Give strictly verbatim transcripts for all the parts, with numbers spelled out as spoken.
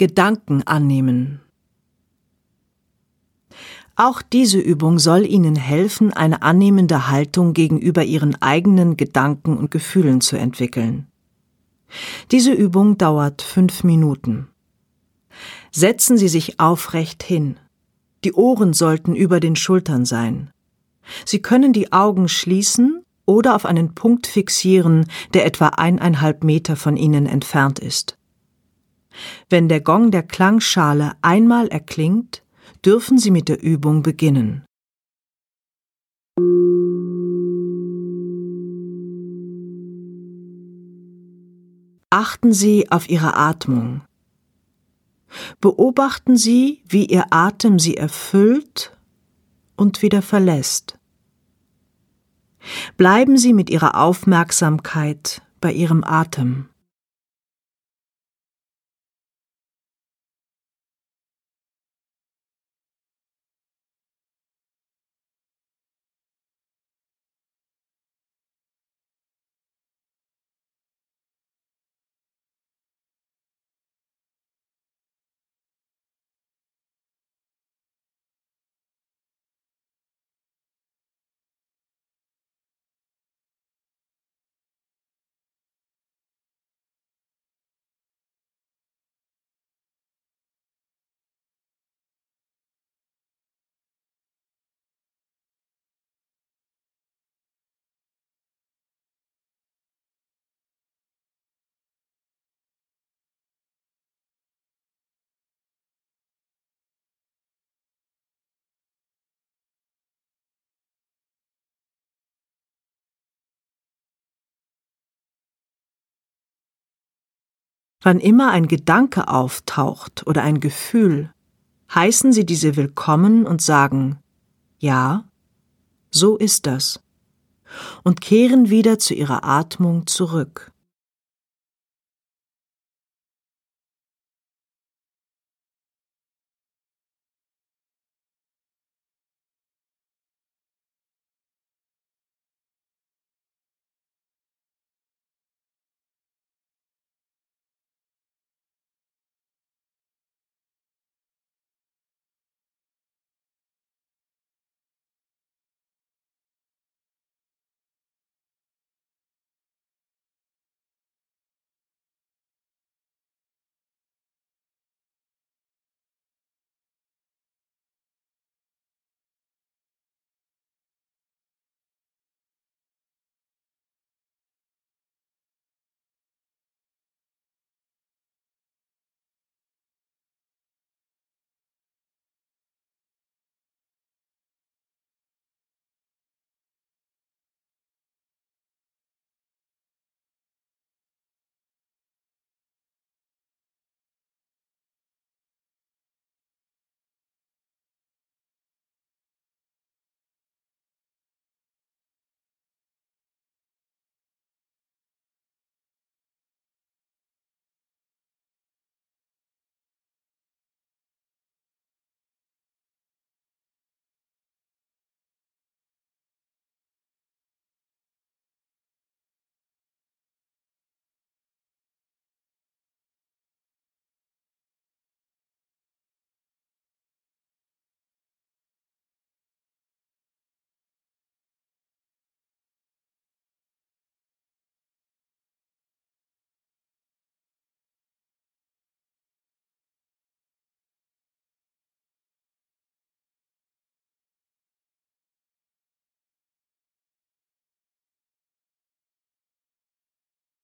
Gedanken annehmen. Auch diese Übung soll Ihnen helfen, eine annehmende Haltung gegenüber Ihren eigenen Gedanken und Gefühlen zu entwickeln. Diese Übung dauert fünf Minuten. Setzen Sie sich aufrecht hin. Die Ohren sollten über den Schultern sein. Sie können die Augen schließen oder auf einen Punkt fixieren, der etwa eineinhalb Meter von Ihnen entfernt ist. Wenn der Gong der Klangschale einmal erklingt, dürfen Sie mit der Übung beginnen. Achten Sie auf Ihre Atmung. Beobachten Sie, wie Ihr Atem Sie erfüllt und wieder verlässt. Bleiben Sie mit Ihrer Aufmerksamkeit bei Ihrem Atem. Wann immer ein Gedanke auftaucht oder ein Gefühl, heißen Sie diese willkommen und sagen, ja, so ist das, und kehren wieder zu Ihrer Atmung zurück.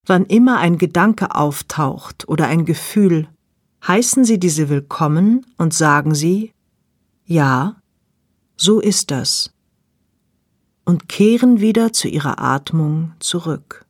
Wann immer ein Gedanke auftaucht oder ein Gefühl, heißen Sie diese willkommen und sagen Sie, ja, so ist das, und kehren wieder zu Ihrer Atmung zurück.